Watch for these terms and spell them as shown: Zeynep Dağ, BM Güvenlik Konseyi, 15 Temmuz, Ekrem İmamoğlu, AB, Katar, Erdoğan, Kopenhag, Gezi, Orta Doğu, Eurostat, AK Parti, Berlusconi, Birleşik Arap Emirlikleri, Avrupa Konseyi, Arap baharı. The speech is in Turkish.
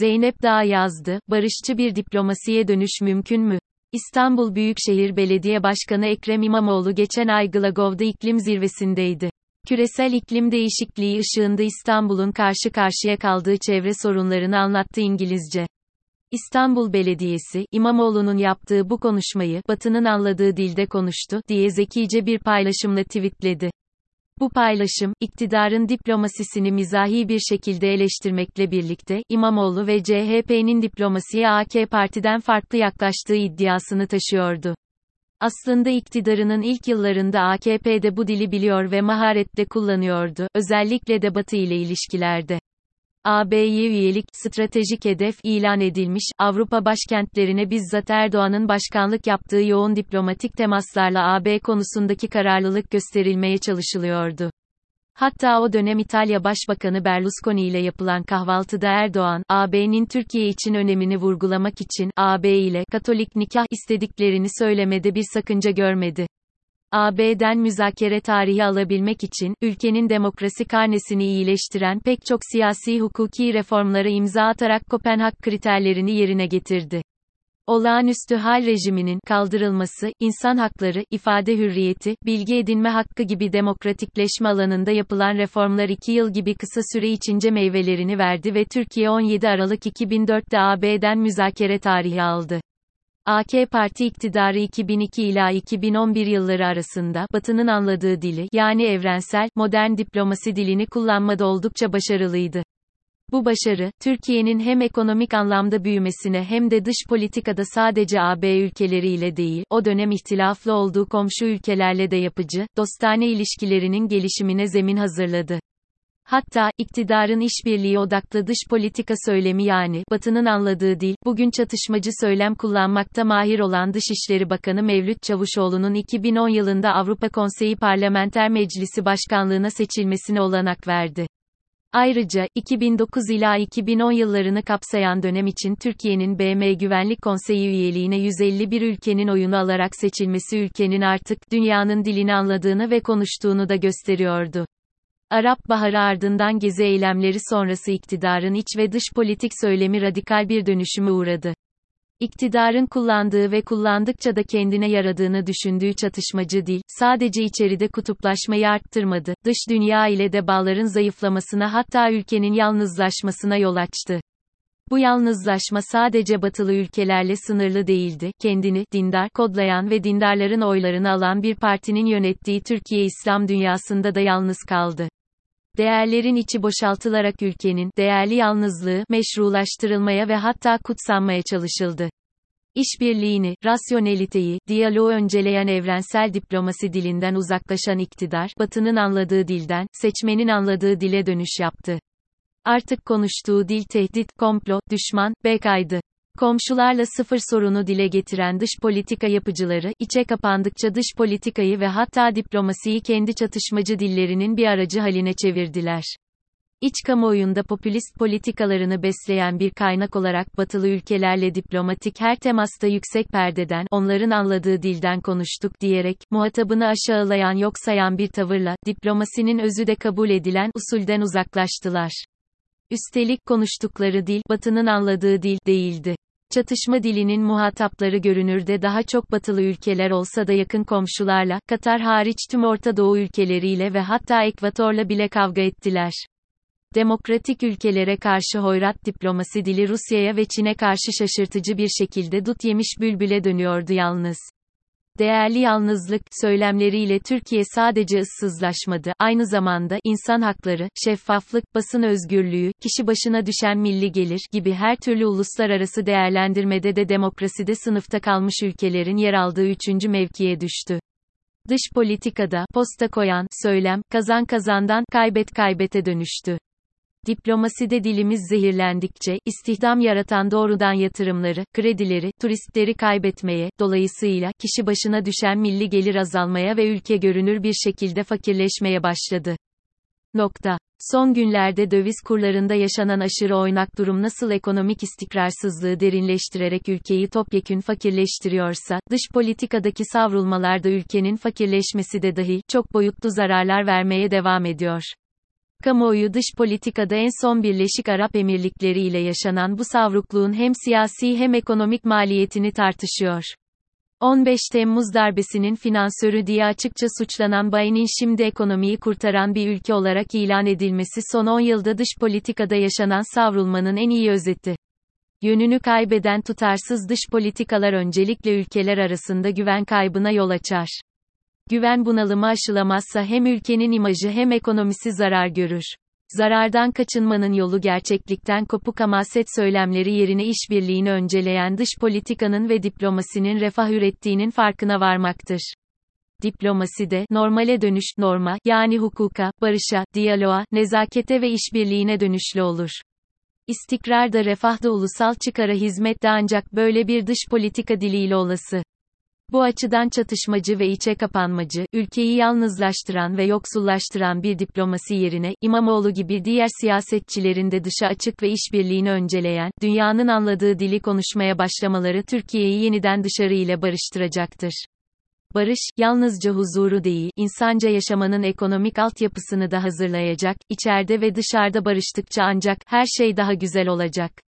Zeynep Dağ yazdı, barışçı bir diplomasiye dönüş mümkün mü? İstanbul Büyükşehir Belediye Başkanı Ekrem İmamoğlu geçen ay Glasgow'da iklim zirvesindeydi. Küresel iklim değişikliği ışığında İstanbul'un karşı karşıya kaldığı çevre sorunlarını anlattı İngilizce. İstanbul Belediyesi, İmamoğlu'nun yaptığı bu konuşmayı, "Batı'nın anladığı dilde konuştu" diye zekice bir paylaşımla tweetledi. Bu paylaşım, iktidarın diplomasisini mizahi bir şekilde eleştirmekle birlikte, İmamoğlu ve CHP'nin diplomasiye AK Parti'den farklı yaklaştığı iddiasını taşıyordu. Aslında iktidarının ilk yıllarında AKP'de bu dili biliyor ve maharetle kullanıyordu, özellikle de Batı ile ilişkilerde. AB'ye üyelik, stratejik hedef ilan edilmiş, Avrupa başkentlerine bizzat Erdoğan'ın başkanlık yaptığı yoğun diplomatik temaslarla AB konusundaki kararlılık gösterilmeye çalışılıyordu. Hatta o dönem İtalya Başbakanı Berlusconi ile yapılan kahvaltıda Erdoğan, AB'nin Türkiye için önemini vurgulamak için, AB ile Katolik nikah istediklerini söylemede bir sakınca görmedi. AB'den müzakere tarihi alabilmek için, ülkenin demokrasi karnesini iyileştiren pek çok siyasi hukuki reformlara imza atarak Kopenhag kriterlerini yerine getirdi. Olağanüstü hal rejiminin kaldırılması, insan hakları, ifade hürriyeti, bilgi edinme hakkı gibi demokratikleşme alanında yapılan reformlar 2 yıl gibi kısa süre içince meyvelerini verdi ve Türkiye 17 Aralık 2004'te AB'den müzakere tarihi aldı. AK Parti iktidarı 2002 ila 2011 yılları arasında Batı'nın anladığı dili, yani evrensel, modern diplomasi dilini kullanmada oldukça başarılıydı. Bu başarı, Türkiye'nin hem ekonomik anlamda büyümesine hem de dış politikada sadece AB ülkeleriyle değil, o dönem ihtilaflı olduğu komşu ülkelerle de yapıcı, dostane ilişkilerinin gelişimine zemin hazırladı. Hatta, iktidarın işbirliği odaklı dış politika söylemi yani, Batı'nın anladığı dil, bugün çatışmacı söylem kullanmakta mahir olan Dışişleri Bakanı Mevlüt Çavuşoğlu'nun 2010 yılında Avrupa Konseyi Parlamenter Meclisi Başkanlığına seçilmesine olanak verdi. Ayrıca, 2009 ila 2010 yıllarını kapsayan dönem için Türkiye'nin BM Güvenlik Konseyi üyeliğine 151 ülkenin oyunu alarak seçilmesi ülkenin artık, dünyanın dilini anladığını ve konuştuğunu da gösteriyordu. Arap baharı ardından Gezi eylemleri sonrası iktidarın iç ve dış politik söylemi radikal bir dönüşüme uğradı. İktidarın kullandığı ve kullandıkça da kendine yaradığını düşündüğü çatışmacı dil, sadece içeride kutuplaşmayı arttırmadı, dış dünya ile de bağların zayıflamasına hatta ülkenin yalnızlaşmasına yol açtı. Bu yalnızlaşma sadece batılı ülkelerle sınırlı değildi, kendini dindar kodlayan ve dindarların oylarını alan bir partinin yönettiği Türkiye İslam dünyasında da yalnız kaldı. Değerlerin içi boşaltılarak ülkenin değerli yalnızlığı meşrulaştırılmaya ve hatta kutsanmaya çalışıldı. İşbirliğini, rasyoneliteyi, diyaloğu önceleyen evrensel diplomasi dilinden uzaklaşan iktidar, Batı'nın anladığı dilden, seçmenin anladığı dile dönüş yaptı. Artık konuştuğu dil tehdit, komplo, düşman, bekaydı. Komşularla sıfır sorunu dile getiren dış politika yapıcıları, içe kapandıkça dış politikayı ve hatta diplomasiyi kendi çatışmacı dillerinin bir aracı haline çevirdiler. İç kamuoyunda popülist politikalarını besleyen bir kaynak olarak batılı ülkelerle diplomatik her temasta yüksek perdeden, onların anladığı dilden konuştuk diyerek, muhatabını aşağılayan yok sayan bir tavırla, diplomasinin özü de kabul edilen usulden uzaklaştılar. Üstelik konuştukları dil, Batı'nın anladığı dil değildi. Çatışma dilinin muhatapları görünürde daha çok batılı ülkeler olsa da yakın komşularla, Katar hariç tüm Orta Doğu ülkeleriyle ve hatta Ekvator'la bile kavga ettiler. Demokratik ülkelere karşı hoyrat diplomasi dili Rusya'ya ve Çin'e karşı şaşırtıcı bir şekilde dut yemiş bülbüle dönüyordu yalnız. Değerli yalnızlık söylemleriyle Türkiye sadece ıssızlaşmadı, aynı zamanda insan hakları, şeffaflık, basın özgürlüğü, kişi başına düşen milli gelir gibi her türlü uluslararası değerlendirmede de demokraside sınıfta kalmış ülkelerin yer aldığı 3. mevkiye düştü. Dış politikada posta koyan söylem, kazan kazandan kaybet kaybete dönüştü. Diplomaside dilimiz zehirlendikçe, istihdam yaratan doğrudan yatırımları, kredileri, turistleri kaybetmeye, dolayısıyla, kişi başına düşen milli gelir azalmaya ve ülke görünür bir şekilde fakirleşmeye başladı. Son günlerde döviz kurlarında yaşanan aşırı oynak durum nasıl ekonomik istikrarsızlığı derinleştirerek ülkeyi topyekün fakirleştiriyorsa, dış politikadaki savrulmalarda ülkenin fakirleşmesi de dahil, çok boyutlu zararlar vermeye devam ediyor. Kamuoyu dış politikada en son Birleşik Arap Emirlikleri ile yaşanan bu savrukluğun hem siyasi hem ekonomik maliyetini tartışıyor. 15 Temmuz darbesinin finansörü diye açıkça suçlanan Bahreyn'in şimdi ekonomiyi kurtaran bir ülke olarak ilan edilmesi son 10 yılda dış politikada yaşanan savrulmanın en iyi özeti. Yönünü kaybeden tutarsız dış politikalar öncelikle ülkeler arasında güven kaybına yol açar. Güven bunalımı aşılamazsa hem ülkenin imajı hem ekonomisi zarar görür. Zarardan kaçınmanın yolu gerçeklikten kopuk hamaset söylemleri yerine işbirliğini önceleyen dış politikanın ve diplomasinin refah ürettiğinin farkına varmaktır. Diplomaside normale dönüş, norma, yani hukuka, barışa, diyaloğa, nezakete ve işbirliğine dönüşlü olur. İstikrar da refah da ulusal çıkara hizmet de ancak böyle bir dış politika diliyle olası. Bu açıdan çatışmacı ve içe kapanmacı, ülkeyi yalnızlaştıran ve yoksullaştıran bir diplomasi yerine, İmamoğlu gibi diğer siyasetçilerin de dışa açık ve işbirliğini önceleyen, dünyanın anladığı dili konuşmaya başlamaları Türkiye'yi yeniden dışarı ile barıştıracaktır. Barış, yalnızca huzuru değil, insanca yaşamanın ekonomik altyapısını da hazırlayacak, içeride ve dışarıda barıştıkça ancak, her şey daha güzel olacak.